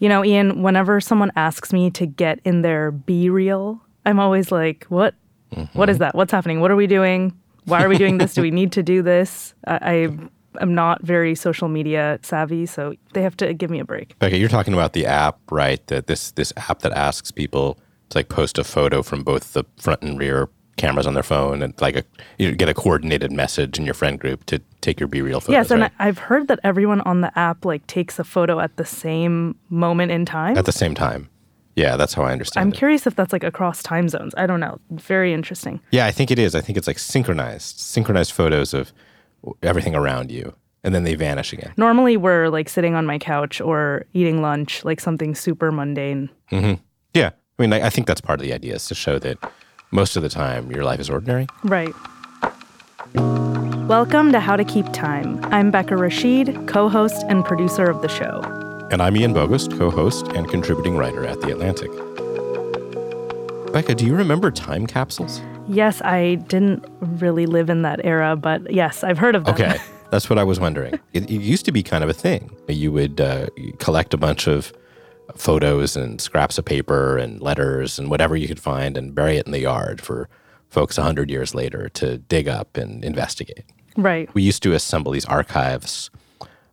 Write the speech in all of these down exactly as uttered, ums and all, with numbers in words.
You know, Ian, whenever someone asks me to get in their BeReal, I'm always like, what? Mm-hmm. What is that? What's happening? What are we doing? Why are we doing this? Do we need to do this? I am not very social media savvy, so they have to give me a break. Okay, you're talking about the app, right? That this this app that asks people to like post a photo from both the front and rear cameras on their phone and like a, you get a coordinated message in your friend group to take your BeReal photos. Yes, and right? I've heard that everyone on the app like takes a photo at the same moment in time. At the same time. Yeah, that's how I understand I'm it. I'm curious if that's like across time zones. I don't know. Very interesting. Yeah, I think it is. I think it's like synchronized, synchronized photos of everything around you. And then they vanish again. Normally we're like sitting on my couch or eating lunch, like something super mundane. Mm-hmm. Yeah. I mean, I, I think that's part of the idea is to show that most of the time, your life is ordinary. Right. Welcome to How to Keep Time. I'm Becca Rashid, co-host and producer of the show. And I'm Ian Bogost, co-host and contributing writer at The Atlantic. Becca, do you remember time capsules? Yes, I didn't really live in that era, but yes, I've heard of them. Okay, that's what I was wondering. It, it used to be kind of a thing. You would uh, collect a bunch of photos and scraps of paper and letters and whatever you could find and bury it in the yard for folks one hundred years later to dig up and investigate. Right. We used to assemble these archives,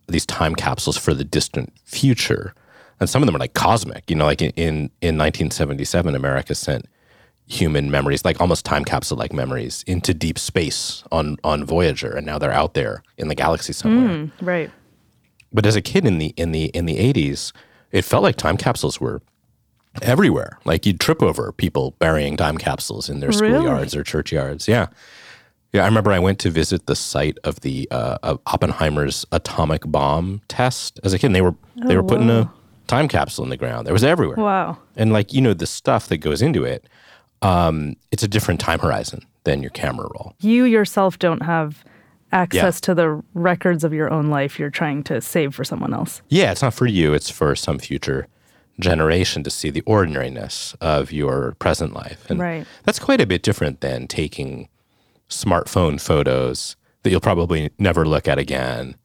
these time capsules for the distant future. And some of them are like cosmic, you know, like in, in nineteen seventy-seven, America sent human memories, like almost time capsule-like memories into deep space on, on Voyager. And now they're out there in the galaxy somewhere. Mm, right. But as a kid in the, in the, in the eighties, it felt like time capsules were everywhere. Like you'd trip over people burying time capsules in their really? schoolyards or churchyards. Yeah, yeah. I remember I went to visit the site of the uh, of Oppenheimer's atomic bomb test as a kid. And they were oh, they were wow. putting a time capsule in the ground. It was everywhere. Wow. And like you know the stuff that goes into it, um, it's a different time horizon than your camera roll. You yourself don't have access yeah. to the records of your own life you're trying to save for someone else. Yeah, it's not for you. It's for some future generation to see the ordinariness of your present life. And right. that's quite a bit different than taking smartphone photos that you'll probably never look at again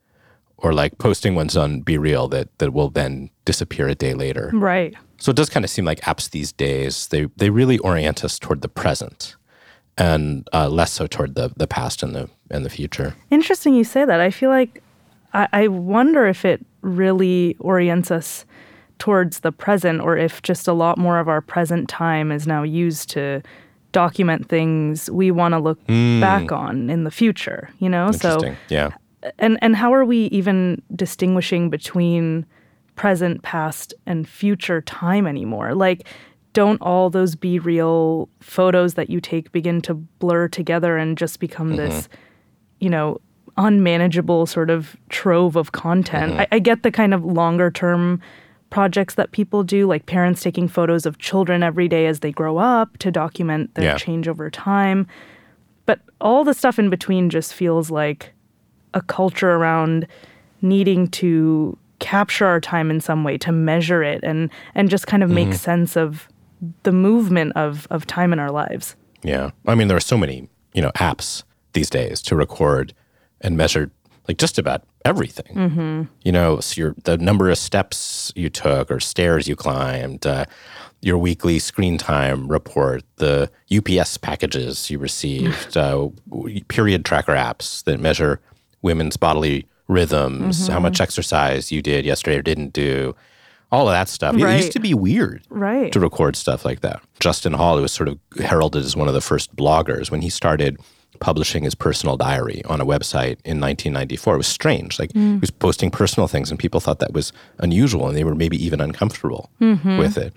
or like posting ones on BeReal that, that will then disappear a day later. Right. So it does kind of seem like apps these days, they, they really orient us toward the present and uh, less so toward the, the past and the and the future. Interesting you say that. I feel like, I, I wonder if it really orients us towards the present or if just a lot more of our present time is now used to document things we want to look mm. back on in the future, you know? Interesting, so, yeah. And, and how are we even distinguishing between present, past, and future time anymore? Like, don't all those BeReal photos that you take begin to blur together and just become mm-hmm. this, you know, unmanageable sort of trove of content? Mm-hmm. I, I get the kind of longer term projects that people do, like parents taking photos of children every day as they grow up to document their yeah. change over time. But all the stuff in between just feels like a culture around needing to capture our time in some way, to measure it and, and just kind of make mm-hmm. sense of the movement of, of time in our lives. Yeah. I mean, there are so many, you know, apps these days to record and measure like just about everything. Mm-hmm. You know, so your, the number of steps you took or stairs you climbed, uh, your weekly screen time report, the U P S packages you received, uh, period tracker apps that measure women's bodily rhythms, mm-hmm. how much exercise you did yesterday or didn't do, all of that stuff. Right. It used to be weird right. to record stuff like that. Justin Hall, who was sort of heralded as one of the first bloggers, when he started publishing his personal diary on a website in nineteen ninety-four, it was strange. Like mm. he was posting personal things and people thought that was unusual and they were maybe even uncomfortable mm-hmm. with it.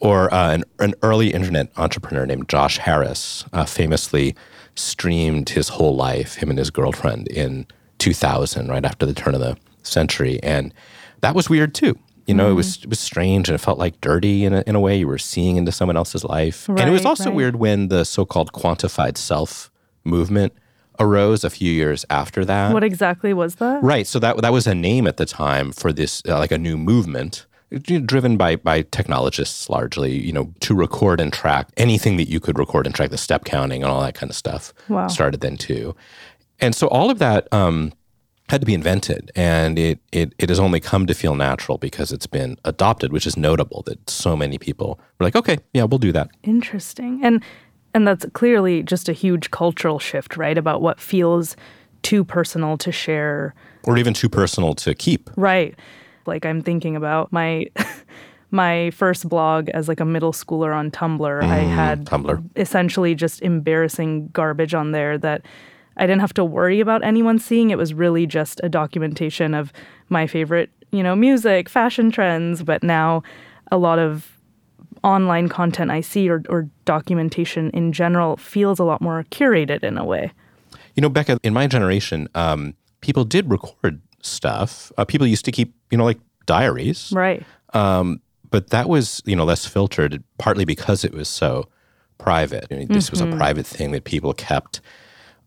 Or uh, an, an early internet entrepreneur named Josh Harris uh, famously streamed his whole life, him and his girlfriend, in two thousand, right after the turn of the century. And that was weird too. You know, mm-hmm. it was it was strange, and it felt like dirty in a, in a way. You were seeing into someone else's life. Right, and it was also right. weird when the so-called quantified self movement arose a few years after that. What exactly was that? Right. So that that was a name at the time for this, uh, like a new movement driven by by technologists largely, you know, to record and track anything that you could record and track, the step counting and all that kind of stuff wow. started then too. And so all of that um, had to be invented, and it, it it has only come to feel natural because it's been adopted, which is notable that so many people were like, okay, yeah, we'll do that. Interesting. And and that's clearly just a huge cultural shift, right, about what feels too personal to share. Or even too personal to keep. Right. Like I'm thinking about my my first blog as like a middle schooler on Tumblr. Mm, I had Tumblr. Essentially just embarrassing garbage on there that I didn't have to worry about anyone seeing. It was really just a documentation of my favorite, you know, music, fashion trends. But now a lot of online content I see or, or documentation in general feels a lot more curated in a way. You know, Becca, in my generation, um, people did record stuff. Uh, people used to keep, you know, like diaries. Right. Um, but that was, you know, less filtered, partly because it was so private. I mean, this mm-hmm. was a private thing that people kept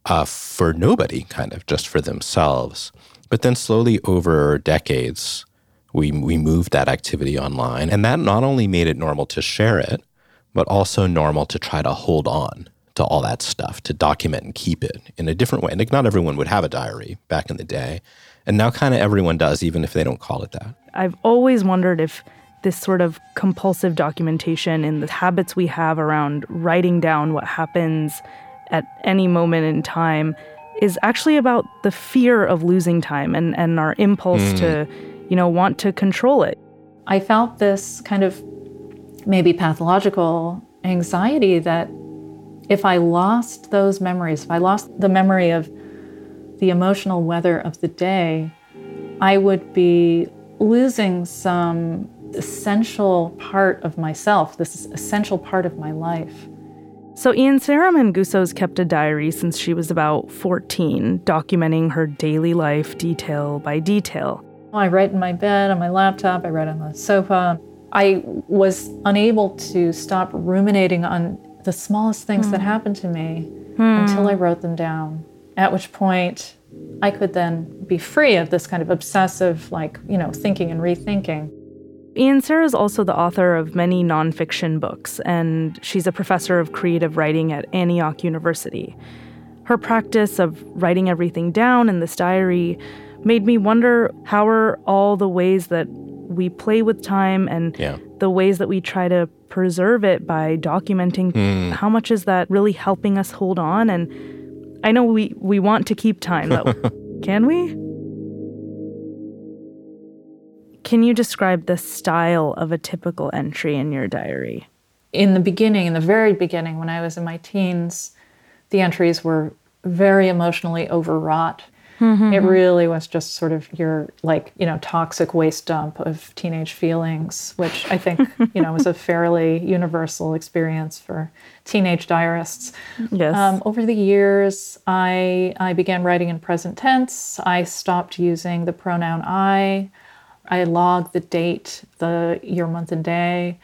Uh, for nobody, kind of, just for themselves. But then slowly over decades, we we moved that activity online. And that not only made it normal to share it, but also normal to try to hold on to all that stuff, to document and keep it in a different way. And like not everyone would have a diary back in the day. And now kind of everyone does, even if they don't call it that. I've always wondered if this sort of compulsive documentation and the habits we have around writing down what happens at any moment in time is actually about the fear of losing time and, and our impulse mm. to, you know, want to control it. I felt this kind of maybe pathological anxiety that if I lost those memories, if I lost the memory of the emotional weather of the day, I would be losing some essential part of myself, this essential part of my life. So Ian, Sarah Manguso's kept a diary since she was about fourteen, documenting her daily life detail by detail. I write in my bed, on my laptop, I write on the sofa. I was unable to stop ruminating on the smallest things mm. that happened to me mm. until I wrote them down, at which point I could then be free of this kind of obsessive, like, you know, thinking and rethinking. Ian Sarah is also the author of many nonfiction books, and she's a professor of creative writing at Antioch University. Her practice of writing everything down in this diary made me wonder, how are all the ways that we play with time and yeah. the ways that we try to preserve it by documenting, mm. how much is that really helping us hold on? And I know we, we want to keep time, but can we? Can you describe the style of a typical entry in your diary? In the beginning, in the very beginning, when I was in my teens, the entries were very emotionally overwrought. Mm-hmm. It really was just sort of your, like, you know, toxic waste dump of teenage feelings, which I think, you know, was a fairly universal experience for teenage diarists. Yes. Um, over the years, I I began writing in present tense. I stopped using the pronoun I. I log the date, the year, month, and day.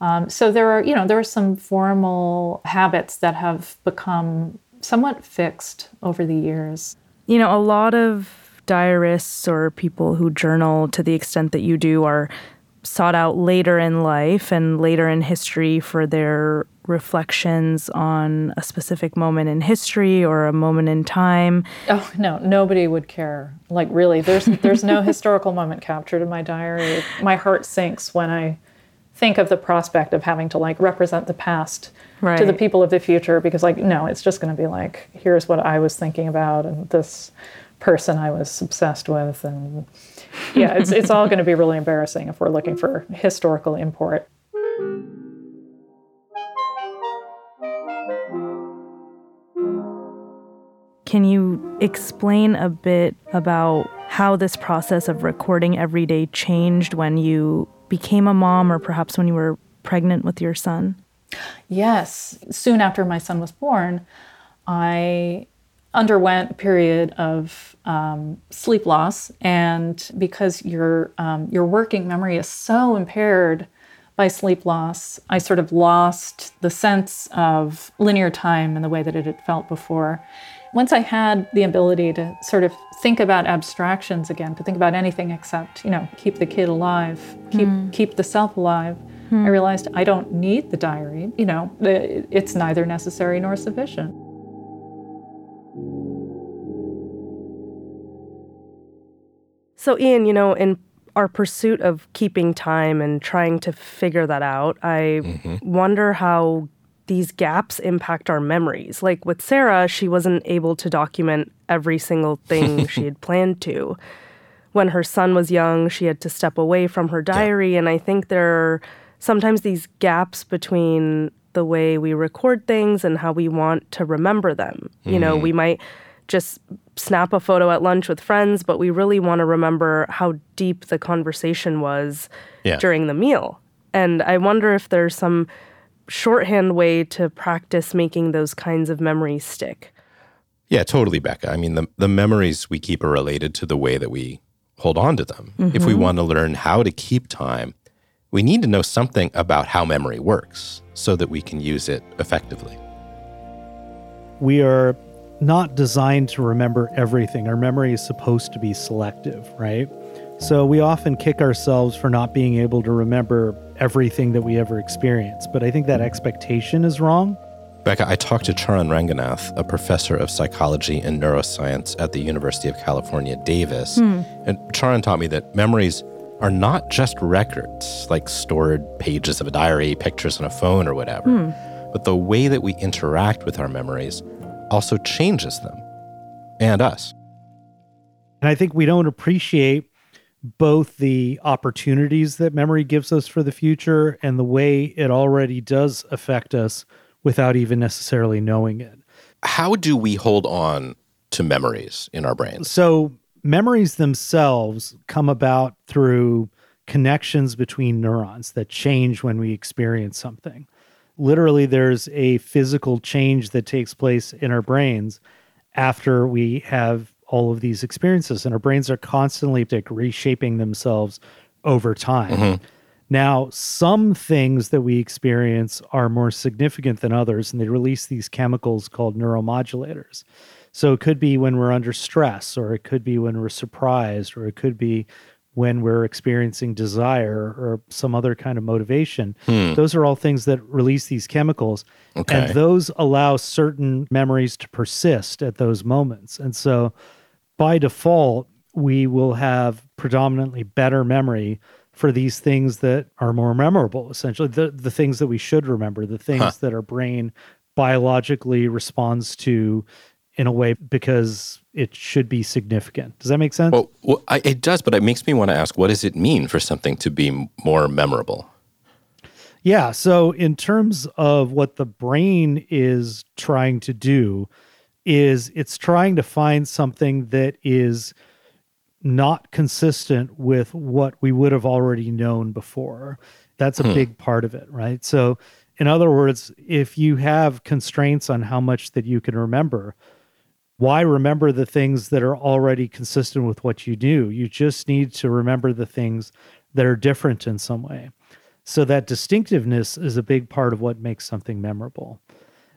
Um, so there are, you know, there are some formal habits that have become somewhat fixed over the years. You know, a lot of diarists or people who journal to the extent that you do are sought out later in life and later in history for their reflections on a specific moment in history or a moment in time. Oh, no, nobody would care. Like, really, there's there's no historical moment captured in my diary. My heart sinks when I think of the prospect of having to, like, represent the past right. to the people of the future, because, like, no, it's just going to be like, here's what I was thinking about and this person I was obsessed with. And yeah, it's it's all going to be really embarrassing if we're looking for historical import. Can you explain a bit about how this process of recording every day changed when you became a mom, or perhaps when you were pregnant with your son? Yes. Soon after my son was born, I underwent a period of um, sleep loss, and because your um, your working memory is so impaired by sleep loss, I sort of lost the sense of linear time in the way that it had felt before. Once I had the ability to sort of think about abstractions again, to think about anything except, you know, keep the kid alive, keep mm. keep the self alive, mm. I realized I don't need the diary. You know, it's neither necessary nor sufficient. So Ian, you know, in our pursuit of keeping time and trying to figure that out, I mm-hmm. wonder how these gaps impact our memories. Like with Sarah, she wasn't able to document every single thing she had planned to. When her son was young, she had to step away from her diary. Yeah. And I think there are sometimes these gaps between the way we record things and how we want to remember them. Mm-hmm. You know, we might just snap a photo at lunch with friends, but we really want to remember how deep the conversation was yeah. during the meal. And I wonder if there's some shorthand way to practice making those kinds of memories stick. Yeah, totally, Becca. I mean, the, the memories we keep are related to the way that we hold on to them. Mm-hmm. If we want to learn how to keep time, we need to know something about how memory works so that we can use it effectively. We are not designed to remember everything. Our memory is supposed to be selective, right? So we often kick ourselves for not being able to remember everything that we ever experience. But I think that expectation is wrong. Becca, I talked to Charan Ranganath, a professor of psychology and neuroscience at the University of California, Davis. Hmm. And Charan taught me that memories are not just records, like stored pages of a diary, pictures on a phone or whatever. Hmm. But the way that we interact with our memories also changes them and us. And I think we don't appreciate both the opportunities that memory gives us for the future and the way it already does affect us without even necessarily knowing it. How do we hold on to memories in our brains? So memories themselves come about through connections between neurons that change when we experience something. Literally, there's a physical change that takes place in our brains after we have all of these experiences, and our brains are constantly reshaping themselves over time. Mm-hmm. Now, some things that we experience are more significant than others, and they release these chemicals called neuromodulators. So it could be when we're under stress, or it could be when we're surprised, or it could be when we're experiencing desire or some other kind of motivation. Hmm. Those are all things that release these chemicals. Okay. And those allow certain memories to persist at those moments. And so by default, we will have predominantly better memory for these things that are more memorable, essentially. The, the things that we should remember, the things huh. that our brain biologically responds to in a way because it should be significant. Does that make sense? Well, well I, it does, but it makes me want to ask, what does it mean for something to be more memorable? Yeah, so in terms of what the brain is trying to do, is it's trying to find something that is not consistent with what we would have already known before. That's a hmm. big part of it, right? So in other words, if you have constraints on how much that you can remember, why remember the things that are already consistent with what you do? You just need to remember the things that are different in some way. So that distinctiveness is a big part of what makes something memorable.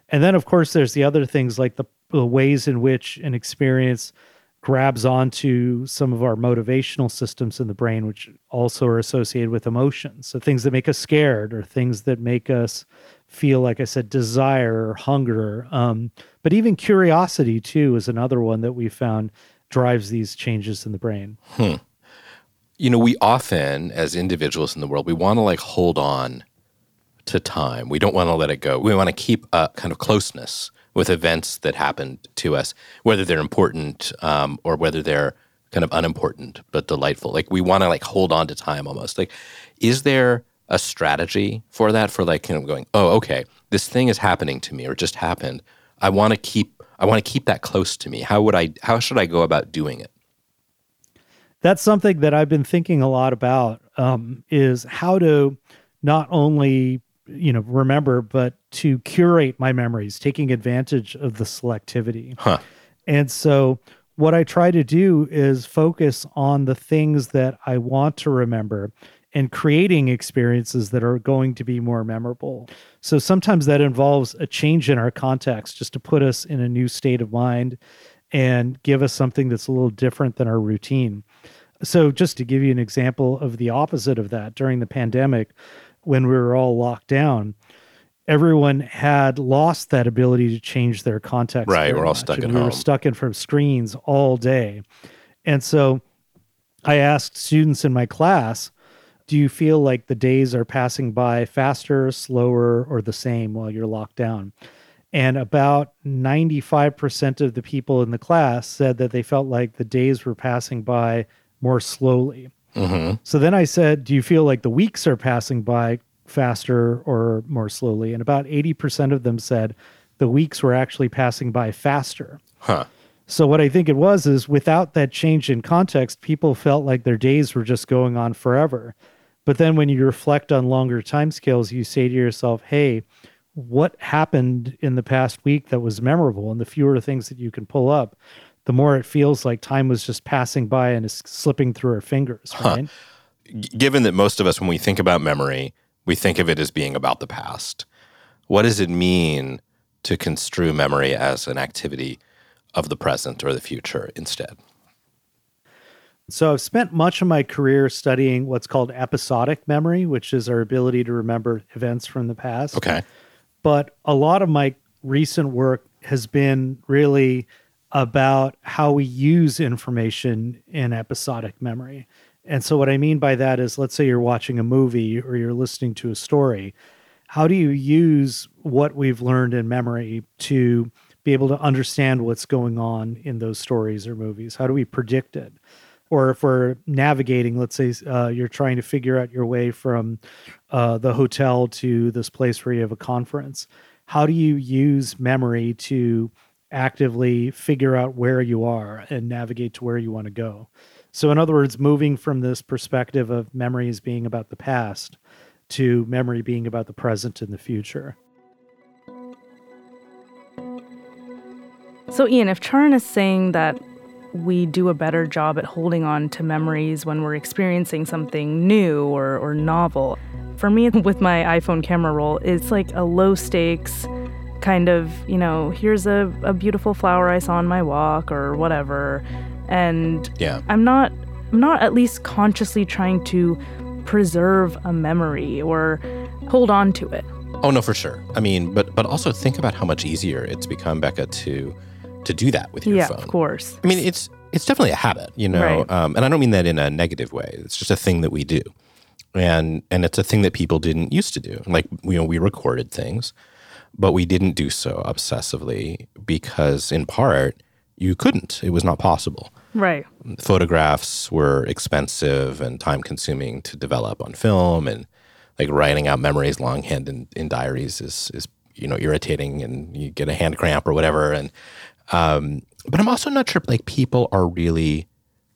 And then, of course, there's the other things like the, the ways in which an experience grabs onto some of our motivational systems in the brain, which also are associated with emotions. So things that make us scared or things that make us feel, like I said, desire or hunger. Um, but even curiosity, too, is another one that we found drives these changes in the brain. Hmm. You know, we often, as individuals in the world, we want to, like, hold on to time. We don't want to let it go. We want to keep a kind of closeness with events that happened to us, whether they're important um, or whether they're kind of unimportant but delightful. Like, we want to, like, hold on to time almost. Like, is there a strategy for that, for like, you know, going, oh, okay, this thing is happening to me or just happened. I want to keep, I want to keep that close to me. How would I, how should I go about doing it? That's something that I've been thinking a lot about, um, is how to not only, you know, remember, but to curate my memories, taking advantage of the selectivity. Huh. And so what I try to do is focus on the things that I want to remember and creating experiences that are going to be more memorable. So sometimes that involves a change in our context just to put us in a new state of mind and give us something that's a little different than our routine. So just to give you an example of the opposite of that, during the pandemic, when we were all locked down, everyone had lost that ability to change their context. Right, we're all much. stuck and at we home. We were stuck in front of screens all day. And so I asked students in my class, do you feel like the days are passing by faster, slower, or the same while you're locked down? And about ninety-five percent of the people in the class said that they felt like the days were passing by more slowly. Mm-hmm. So then I said, do you feel like the weeks are passing by faster or more slowly? And about eighty percent of them said the weeks were actually passing by faster. Huh. So what I think it was is without that change in context, people felt like their days were just going on forever. But then when you reflect on longer timescales, you say to yourself, hey, what happened in the past week that was memorable? And the fewer things that you can pull up, the more it feels like time was just passing by and is slipping through our fingers, right? Huh. Given that most of us, when we think about memory, we think of it as being about the past, what does it mean to construe memory as an activity of the present or the future instead? So I've spent much of my career studying what's called episodic memory, which is our ability to remember events from the past. Okay. But a lot of my recent work has been really about how we use information in episodic memory. And so what I mean by that is, let's say you're watching a movie or you're listening to a story. How do you use what we've learned in memory to be able to understand what's going on in those stories or movies? How do we predict it? Or if we're navigating, let's say uh, you're trying to figure out your way from uh, the hotel to this place where you have a conference, how do you use memory to actively figure out where you are and navigate to where you want to go? So in other words, moving from this perspective of memory as being about the past to memory being about the present and the future. So Ian, if Charan is saying that we do a better job at holding on to memories when we're experiencing something new or, or novel, for me with my iPhone camera roll, it's like a low stakes kind of, you know, here's a, a beautiful flower I saw on my walk or whatever. And yeah. I'm not, I'm not at least consciously trying to preserve a memory or hold on to it. Oh, no, for sure. I mean, but but also think about how much easier it's become, Becca, to to do that with your yeah, phone. Yeah, of course. I mean, it's it's definitely a habit, you know, right. um, and I don't mean that in a negative way. It's just a thing that we do. And and it's a thing that people didn't used to do. Like, you know, we recorded things, but we didn't do so obsessively because in part, you couldn't. It was not possible. Right. Photographs were expensive and time-consuming to develop on film, and like writing out memories longhand in, in diaries is, is, you know, irritating and you get a hand cramp or whatever. And um, but I'm also not sure like people are really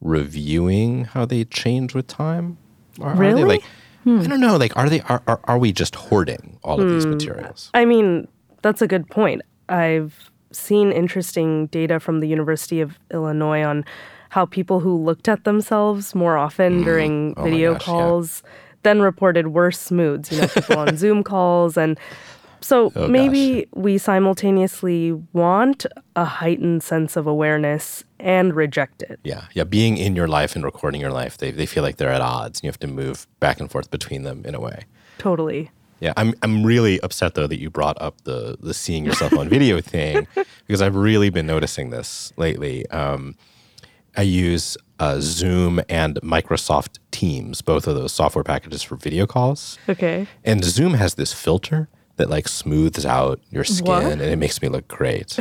reviewing how they change with time. Are, really? Are they, like, hmm. I don't know. Like, are they? Are, are, are we just hoarding all of hmm. these materials? I mean, that's a good point. I've seen interesting data from the University of Illinois on how people who looked at themselves more often during oh video gosh, calls yeah. then reported worse moods, you know, people on Zoom calls. And so oh, maybe gosh. we simultaneously want a heightened sense of awareness and reject it. Yeah, yeah. Being in your life and recording your life, they they feel like they're at odds and you have to move back and forth between them in a way. Totally. Yeah, I'm I'm really upset, though, that you brought up the the seeing yourself on video thing, because I've really been noticing this lately. Um, I use uh, Zoom and Microsoft Teams, both of those software packages for video calls. Okay. And Zoom has this filter that, like, smooths out your skin, what? and it makes me look great.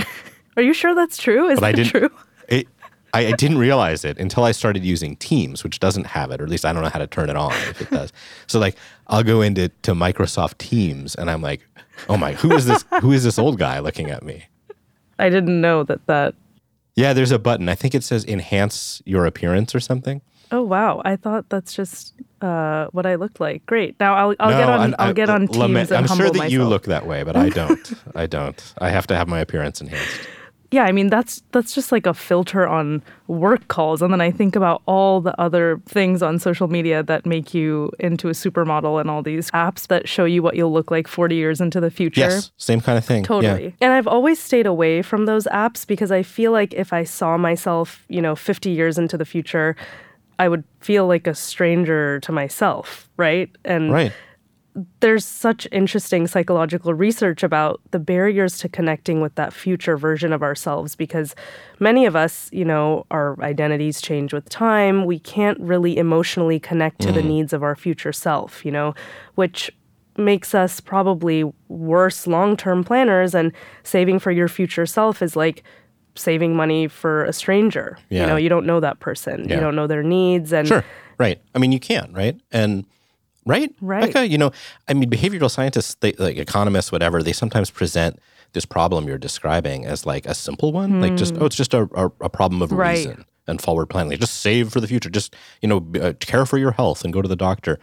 Are you sure that's true? Is that true? It, I, I didn't realize it until I started using Teams, which doesn't have it, or at least I don't know how to turn it on if it does. So, like, I'll go into to Microsoft Teams, and I'm like, oh my, who is this? Who is this old guy looking at me? I didn't know that that. Yeah, there's a button. I think it says enhance your appearance or something. Oh wow! I thought that's just uh, what I looked like. Great. Now I'll I'll no, get on I, I'll get on I, Teams. Lament, and I'm humble sure that myself. You look that way, but I don't. I don't. I have to have my appearance enhanced. yeah, I mean, that's that's just like a filter on work calls. And then I think about all the other things on social media that make you into a supermodel and all these apps that show you what you'll look like forty years into the future. Yes, same kind of thing. Totally. Yeah. And I've always stayed away from those apps because I feel like if I saw myself, you know, fifty years into the future, I would feel like a stranger to myself, right? And right. There's such interesting psychological research about the barriers to connecting with that future version of ourselves, because many of us, you know, our identities change with time. We can't really emotionally connect to mm. the needs of our future self, you know, which makes us probably worse long-term planners. And saving for your future self is like saving money for a stranger. Yeah. You know, you don't know that person. Yeah. You don't know their needs. And sure. Right. I mean, you can't, right? And Right? Right. Becca, you know, I mean, behavioral scientists, they, like economists, whatever, they sometimes present this problem you're describing as like a simple one. Mm. Like just, oh, it's just a, a, a problem of right. reason and forward planning. Like just save for the future. Just, you know, uh, care for your health and go to the doctor.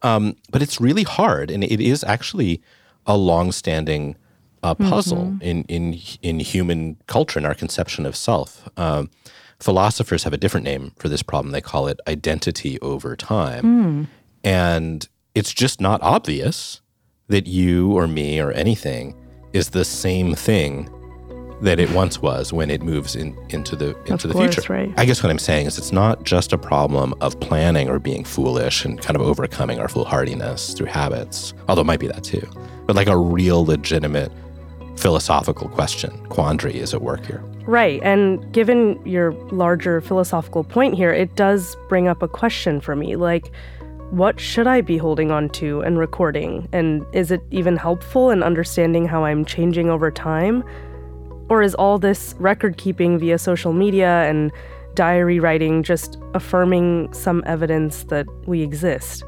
Um, but it's really hard. And it is actually a longstanding uh, puzzle mm-hmm. in, in, in human culture and our conception of self. Um, philosophers have a different name for this problem. They call it identity over time. Mm. And it's just not obvious that you or me or anything is the same thing that it once was when it moves in, into the into of the course, future. Right. I guess what I'm saying is it's not just a problem of planning or being foolish and kind of overcoming our foolhardiness through habits, although it might be that too, but like a real legitimate philosophical question, quandary is at work here. Right. And given your larger philosophical point here, it does bring up a question for me, like, what should I be holding on to and recording? And is it even helpful in understanding how I'm changing over time? Or is all this record keeping via social media and diary writing just affirming some evidence that we exist?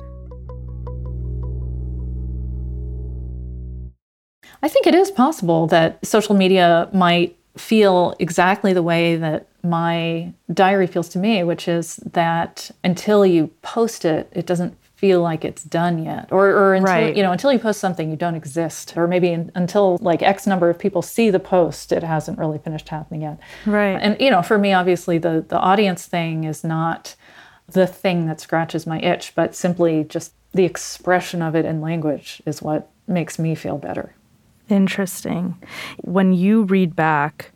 I think it is possible that social media might feel exactly the way that my diary feels to me, which is that until you post it, it doesn't feel like it's done yet. Or, or until, right. you know, until you post something, you don't exist. Or maybe in, until like X number of people see the post, it hasn't really finished happening yet. Right. And, you know, for me, obviously, the, the audience thing is not the thing that scratches my itch, but simply just the expression of it in language is what makes me feel better. Interesting. When you read back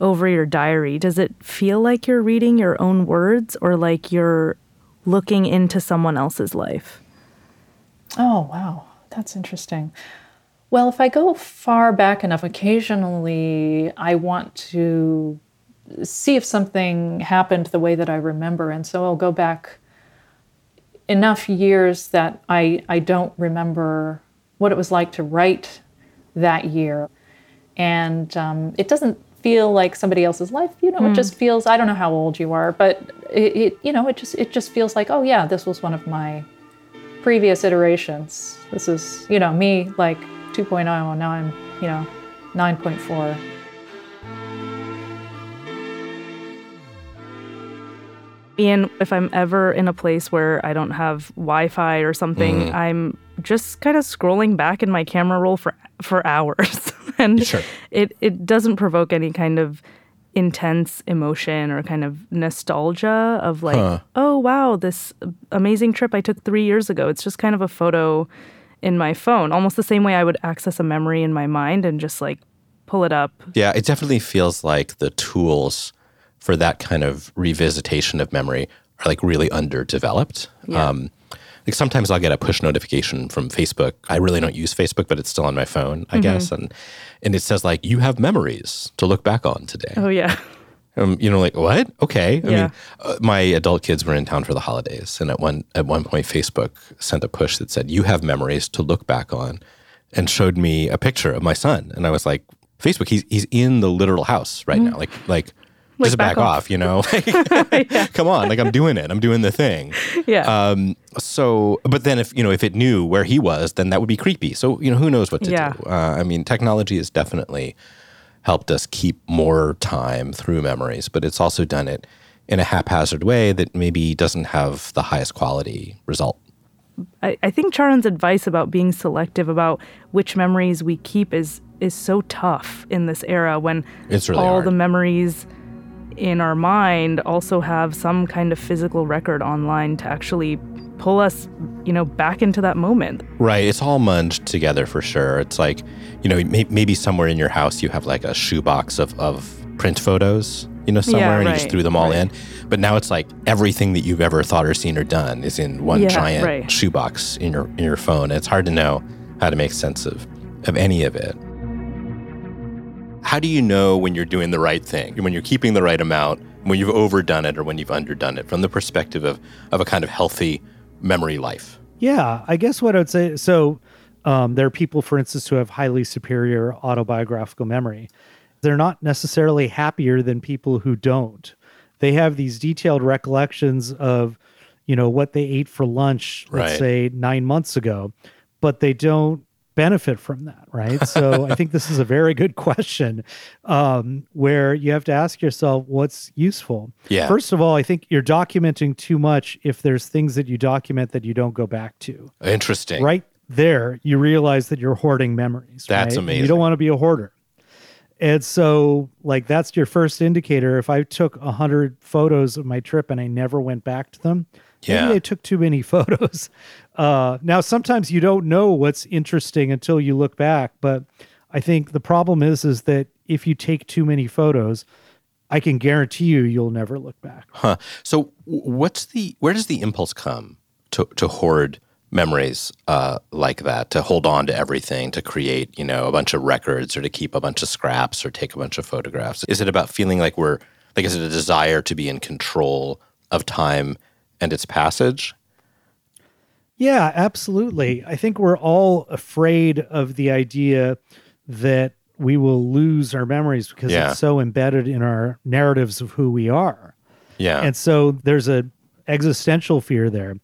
over your diary, does it feel like you're reading your own words or like you're looking into someone else's life? Oh, wow. That's interesting. Well, if I go far back enough, occasionally I want to see if something happened the way that I remember. And so I'll go back enough years that I, I don't remember what it was like to write that year. And um, it doesn't feel like somebody else's life, you know, mm. it just feels, I don't know how old you are, but it, it, you know, it just, it just feels like, oh yeah, this was one of my previous iterations. This is, you know, me like two point oh, now I'm, you know, nine point four. Ian, if I'm ever in a place where I don't have Wi-Fi or something, mm. I'm just kind of scrolling back in my camera roll for for hours. And sure. it, it doesn't provoke any kind of intense emotion or kind of nostalgia of like, huh. oh, wow, this amazing trip I took three years ago. It's just kind of a photo in my phone, almost the same way I would access a memory in my mind and just like pull it up. Yeah, it definitely feels like the tools for that kind of revisitation of memory are like really underdeveloped. Yeah. Um, Like sometimes I'll get a push notification from Facebook. I really don't use Facebook, but it's still on my phone, I mm-hmm. guess. And and it says like, you have memories to look back on today. Oh, yeah. Um, you know, like, what? Okay. Yeah. I mean, uh, my adult kids were in town for the holidays. And at one at one point, Facebook sent a push that said, you have memories to look back on, and showed me a picture of my son. And I was like, Facebook, he's he's in the literal house right mm-hmm. now. Like, like. Like just back, back off. off, you know? Like, yeah. Come on, like I'm doing it. I'm doing the thing. Yeah. Um, so, but then if, you know, if it knew where he was, then that would be creepy. So, you know, who knows what to yeah. do? Uh, I mean, technology has definitely helped us keep more time through memories, but it's also done it in a haphazard way that maybe doesn't have the highest quality result. I, I think Charan's advice about being selective about which memories we keep is is so tough in this era when it's really all hard. The memories in our mind also have some kind of physical record online to actually pull us, you know, back into that moment. Right. It's all munched together for sure. It's like, you know, may- maybe somewhere in your house you have like a shoebox of, of print photos, you know, somewhere, yeah, and right. you just threw them all right. in. But now it's like everything that you've ever thought or seen or done is in one yeah, giant right. shoebox in your in your phone. It's hard to know how to make sense of, of any of it. How do you know when you're doing the right thing, when you're keeping the right amount, when you've overdone it or when you've underdone it from the perspective of, of a kind of healthy memory life? Yeah, I guess what I would say, so um, there are people, for instance, who have highly superior autobiographical memory. They're not necessarily happier than people who don't. They have these detailed recollections of, you know, what they ate for lunch, right. let's say nine months ago, but they don't benefit from that, right? So I think this is a very good question um, where you have to ask yourself what's useful. Yeah. First of all, I think you're documenting too much if there's things that you document that you don't go back to. Interesting. Right there, you realize that you're hoarding memories. That's right? Amazing. You don't want to be a hoarder. And so, like, that's your first indicator. If I took one hundred photos of my trip and I never went back to them, yeah. maybe I took too many photos. Uh, now, sometimes you don't know what's interesting until you look back, but I think the problem is is that if you take too many photos, I can guarantee you you'll never look back. Huh. So what's the where does the impulse come to, to hoard memories uh, like that, to hold on to everything, to create, you know, a bunch of records or to keep a bunch of scraps or take a bunch of photographs? Is it about feeling like we're, like, is it a desire to be in control of time and its passage? Yeah, absolutely. I think we're all afraid of the idea that we will lose our memories because yeah. it's so embedded in our narratives of who we are. Yeah. And so there's an existential fear there.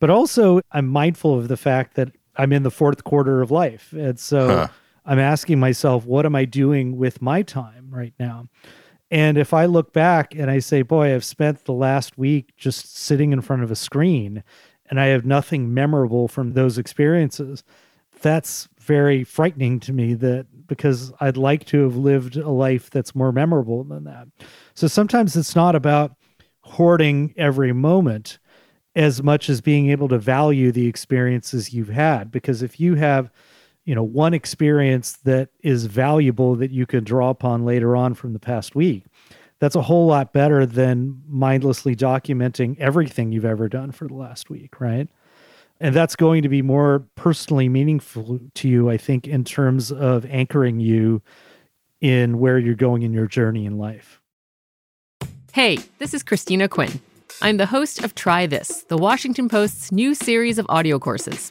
But also, I'm mindful of the fact that I'm in the fourth quarter of life. And so huh. I'm asking myself, what am I doing with my time right now? And if I look back and I say, boy, I've spent the last week just sitting in front of a screen and I have nothing memorable from those experiences, that's very frightening to me, that because I'd like to have lived a life that's more memorable than that. So sometimes it's not about hoarding every moment as much as being able to value the experiences you've had. Because if you have, you know, one experience that is valuable that you can draw upon later on from the past week, that's a whole lot better than mindlessly documenting everything you've ever done for the last week, right? And that's going to be more personally meaningful to you, I think, in terms of anchoring you in where you're going in your journey in life. Hey, this is Christina Quinn. I'm the host of Try This, The Washington Post's new series of audio courses.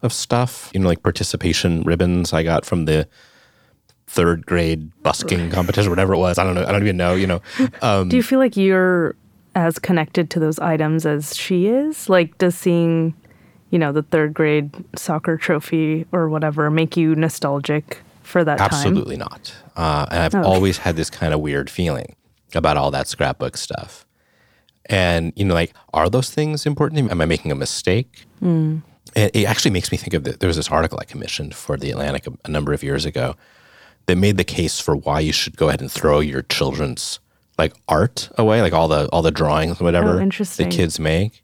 of stuff, you know, like participation ribbons I got from the third grade busking competition, whatever it was. I don't know. I don't even know, you know. Um, Do you feel like you're as connected to those items as she is? Like, does seeing, you know, the third grade soccer trophy or whatever make you nostalgic for that absolutely time? Absolutely not. Uh, and I've oh. always had this kind of weird feeling about all that scrapbook stuff. And, you know, like, are those things important to me? Am I making a mistake? Mm. It actually makes me think of, the, there was this article I commissioned for The Atlantic a, a number of years ago that made the case for why you should go ahead and throw your children's, like, art away, like all the all the drawings and whatever oh, that kids make.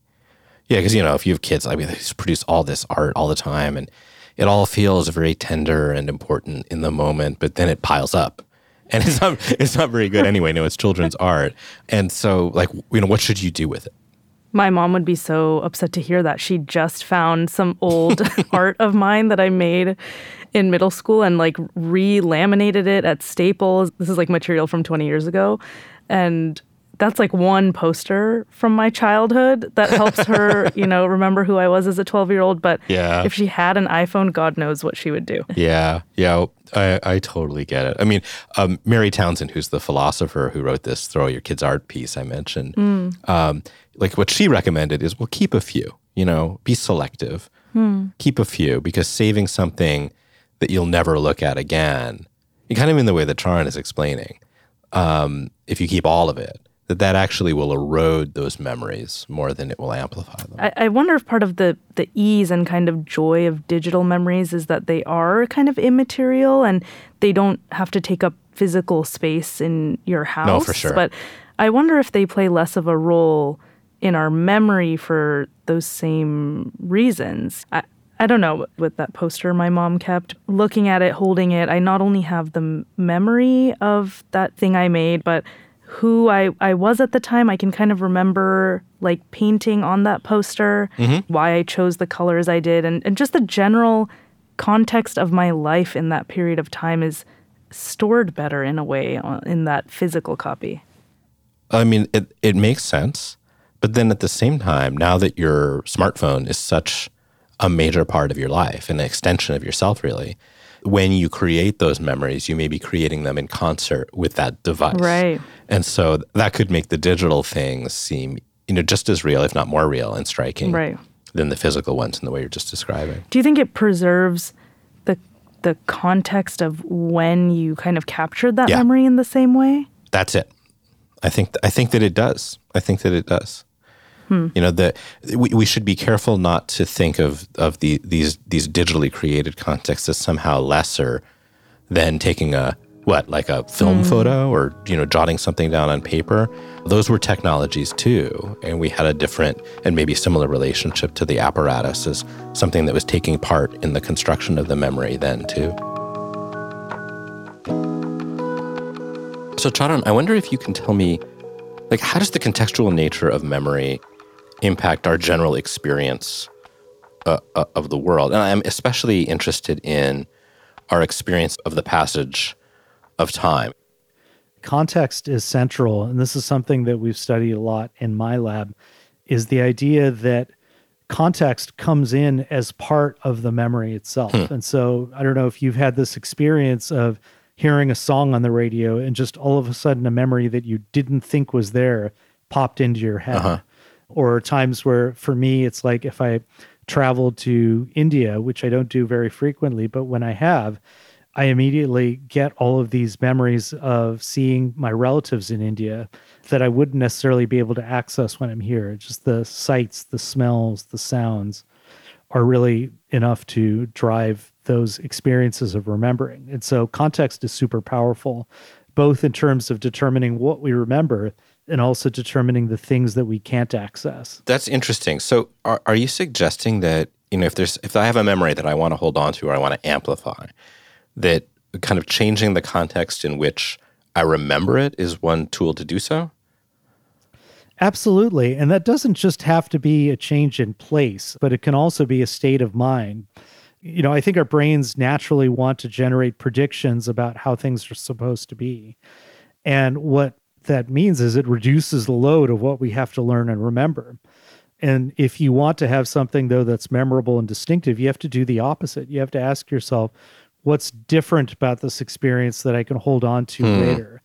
Yeah, because, you know, if you have kids, I mean, they produce all this art all the time, and it all feels very tender and important in the moment, but then it piles up. And it's not it's not very good anyway. No, it's children's art. And so, like, you know, what should you do with it? My mom would be so upset to hear that. She just found some old art of mine that I made in middle school and, like, re-laminated it at Staples. This is, like, material from twenty years ago. And that's like one poster from my childhood that helps her, you know, remember who I was as a twelve-year-old. But yeah. if she had an iPhone, God knows what she would do. Yeah, yeah, I, I totally get it. I mean, um, Mary Townsend, who's the philosopher who wrote this Throw Your Kids Art piece I mentioned, mm. um, like what she recommended is, well, keep a few, you know, be selective. Hmm. Keep a few, because saving something that you'll never look at again, kind of in the way that Charan is explaining, um, if you keep all of it, that that actually will erode those memories more than it will amplify them. I, I wonder if part of the, the ease and kind of joy of digital memories is that they are kind of immaterial and they don't have to take up physical space in your house. No, for sure. But I wonder if they play less of a role in our memory for those same reasons. I, I don't know, with that poster my mom kept, looking at it, holding it, I not only have the memory of that thing I made, but who I, I was at the time. I can kind of remember like painting on that poster, mm-hmm. why I chose the colors I did, and, and just the general context of my life in that period of time is stored better in a way in that physical copy. I mean, it, it makes sense. But then at the same time, now that your smartphone is such a major part of your life and an extension of yourself, really, when you create those memories, you may be creating them in concert with that device. Right. And so that could make the digital things seem, you know, just as real, if not more real and striking, right. than the physical ones in the way you're just describing. Do you think it preserves the the context of when you kind of captured that yeah. memory in the same way? That's it. I think I think that it does. I think that it does. You know, the, we, we should be careful not to think of, of the, these these digitally created contexts as somehow lesser than taking a, what, like a film mm. photo or, you know, jotting something down on paper. Those were technologies too, and we had a different and maybe similar relationship to the apparatus as something that was taking part in the construction of the memory then too. So Charan, I wonder if you can tell me, like, how does the contextual nature of memory impact our general experience uh, uh, of the world? And I'm especially interested in our experience of the passage of time. Context is central, and this is something that we've studied a lot in my lab, is the idea that context comes in as part of the memory itself. Hmm. And so I don't know if you've had this experience of hearing a song on the radio and just all of a sudden a memory that you didn't think was there popped into your head. Uh-huh. Or times where, for me, it's like if I traveled to India, which I don't do very frequently, but when I have, I immediately get all of these memories of seeing my relatives in India that I wouldn't necessarily be able to access when I'm here. Just the sights, the smells, the sounds are really enough to drive those experiences of remembering. And so context is super powerful, both in terms of determining what we remember and also determining the things that we can't access. That's interesting. So are, are you suggesting that, you know, if there's if I have a memory that I want to hold on to or I want to amplify, that kind of changing the context in which I remember it is one tool to do so? Absolutely. And that doesn't just have to be a change in place, but it can also be a state of mind. You know, I think our brains naturally want to generate predictions about how things are supposed to be. And what that means is it reduces the load of what we have to learn and remember. And if you want to have something, though, that's memorable and distinctive, you have to do the opposite. You have to ask yourself, what's different about this experience that I can hold on to hmm. later?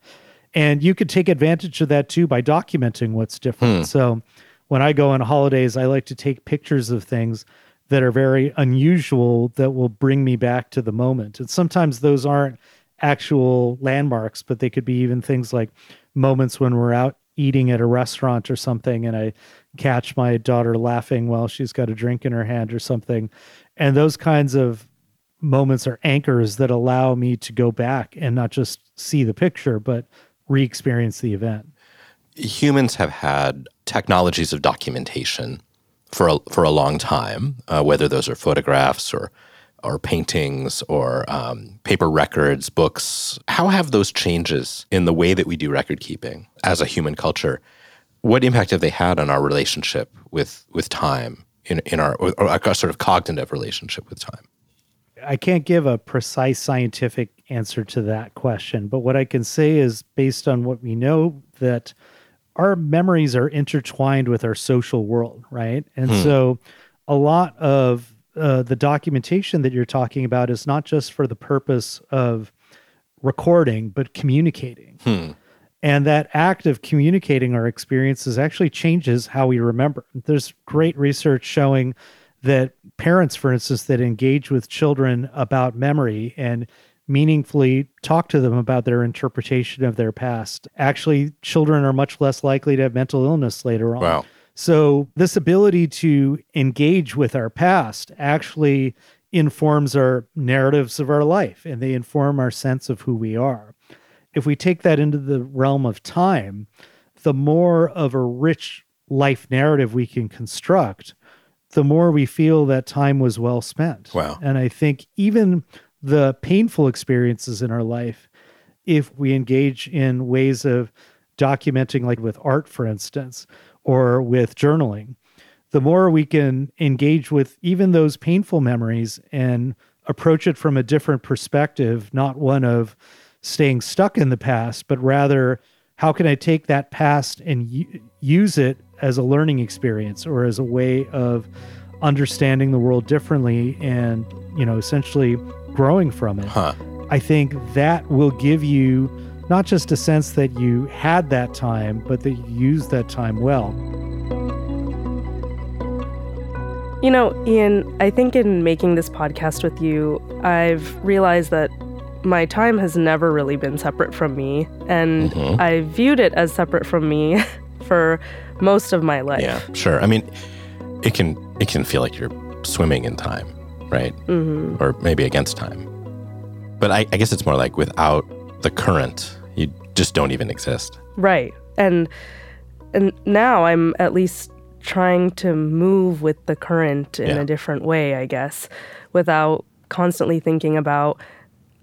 And you could take advantage of that, too, by documenting what's different. Hmm. So when I go on holidays, I like to take pictures of things that are very unusual that will bring me back to the moment. And sometimes those aren't actual landmarks, but they could be even things like moments when we're out eating at a restaurant or something, and I catch my daughter laughing while she's got a drink in her hand or something. And those kinds of moments are anchors that allow me to go back and not just see the picture, but re-experience the event. Humans have had technologies of documentation for a, for a long time, uh, whether those are photographs or or paintings or um, paper records, books. How have those changes in the way that we do record keeping as a human culture, what impact have they had on our relationship with, with time, in, in our, or our sort of cognitive relationship with time? I can't give a precise scientific answer to that question, but what I can say is, based on what we know, that our memories are intertwined with our social world, right? And hmm. so a lot of uh, the documentation that you're talking about is not just for the purpose of recording, but communicating. Hmm. And that act of communicating our experiences actually changes how we remember. There's great research showing that parents, for instance, that engage with children about memory and meaningfully talk to them about their interpretation of their past, actually, children are much less likely to have mental illness later on. Wow. So this ability to engage with our past actually informs our narratives of our life, and they inform our sense of who we are. If we take that into the realm of time, the more of a rich life narrative we can construct, the more we feel that time was well spent. Wow. And I think even the painful experiences in our life, if we engage in ways of documenting, like with art, for instance, or with journaling, the more we can engage with even those painful memories and approach it from a different perspective, not one of staying stuck in the past, but rather, how can I take that past and u- use it as a learning experience or as a way of understanding the world differently and, you know, essentially growing from it? Huh. I think that will give you not just a sense that you had that time, but that you used that time well. You know, Ian, I think in making this podcast with you, I've realized that my time has never really been separate from me, and mm-hmm. I viewed it as separate from me for most of my life. Yeah, sure. I mean, it can it can feel like you're swimming in time, right? Mm-hmm. Or maybe against time. But I, I guess it's more like without the current, you just don't even exist. Right. And and now I'm at least trying to move with the current in yeah. a different way, I guess, without constantly thinking about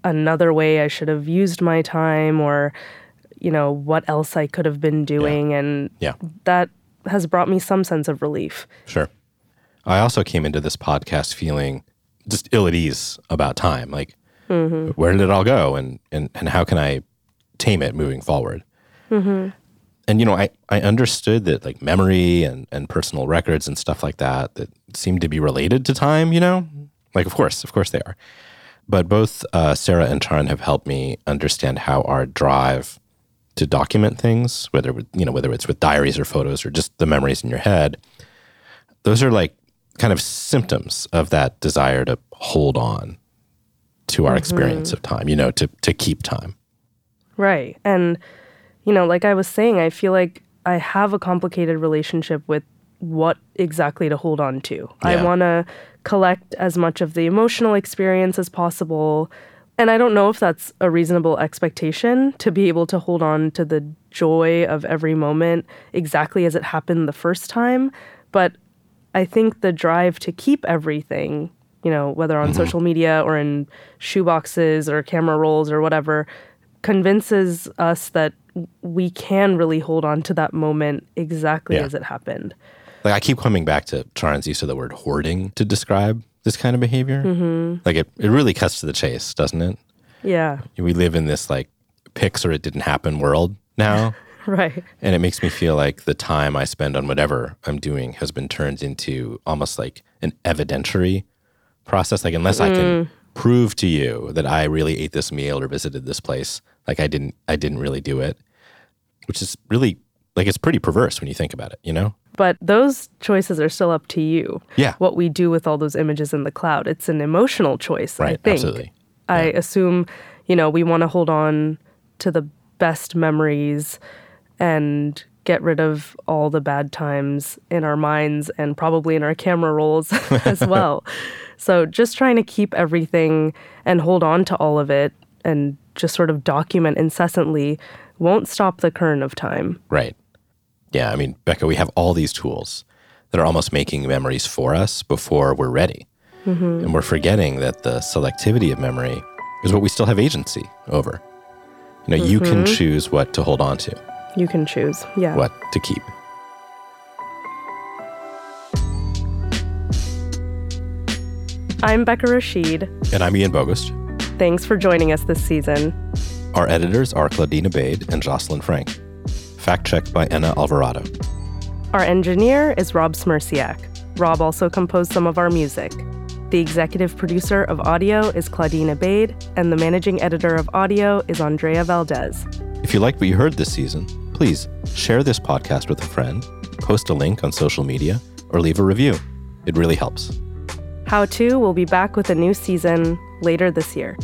another way I should have used my time, or, you know, what else I could have been doing. Yeah. And yeah. that has brought me some sense of relief. Sure. I also came into this podcast feeling just ill at ease about time. Like, mm-hmm. where did it all go? And, and, and how can I tame it moving forward? Mm-hmm. And, you know, I, I understood that, like, memory and, and personal records and stuff like that, that seemed to be related to time, you know? Like, of course, of course they are. But both uh, Sarah and Charan have helped me understand how our drive to document things, whether you know whether it's with diaries or photos or just the memories in your head, those are like kind of symptoms of that desire to hold on to our mm-hmm. experience of time, you know, to to keep time. Right. And, you know, like I was saying, I feel like I have a complicated relationship with what exactly to hold on to. Yeah. I want to collect as much of the emotional experience as possible. And I don't know if that's a reasonable expectation, to be able to hold on to the joy of every moment exactly as it happened the first time. But I think the drive to keep everything, you know, whether on mm-hmm. social media or in shoeboxes or camera rolls or whatever, convinces us that we can really hold on to that moment exactly yeah. as it happened. Like, I keep coming back to Charan's use of the word hoarding to describe this kind of behavior. Mm-hmm. Like, it, it really cuts to the chase, doesn't it? Yeah. We live in this, like, pics or it didn't happen world now. Right. And it makes me feel like the time I spend on whatever I'm doing has been turned into almost like an evidentiary process. Like, unless mm. I can prove to you that I really ate this meal or visited this place, like, I didn't, I didn't really do it, which is really, like, it's pretty perverse when you think about it, you know? But those choices are still up to you. Yeah. What we do with all those images in the cloud. It's an emotional choice, right, I think. Absolutely. Yeah. I assume, you know, we want to hold on to the best memories and get rid of all the bad times in our minds and probably in our camera rolls as well. So just trying to keep everything and hold on to all of it and just sort of document incessantly won't stop the current of time. Right. Yeah, I mean, Becca, we have all these tools that are almost making memories for us before we're ready. Mm-hmm. And we're forgetting that the selectivity of memory is what we still have agency over. You know, mm-hmm. you can choose what to hold on to. You can choose, yeah. What to keep. I'm Becca Rashid. And I'm Ian Bogost. Thanks for joining us this season. Our editors are Claudina Bade and Jocelyn Frank. fact-checked by Anna Alvarado. Our engineer is Rob Smirciak. Rob also composed some of our music. The executive producer of audio is Claudine Abade, and the managing editor of audio is Andrea Valdez. If you liked what you heard this season, please share this podcast with a friend, post a link on social media, or leave a review. It really helps. How To will be back with a new season later this year.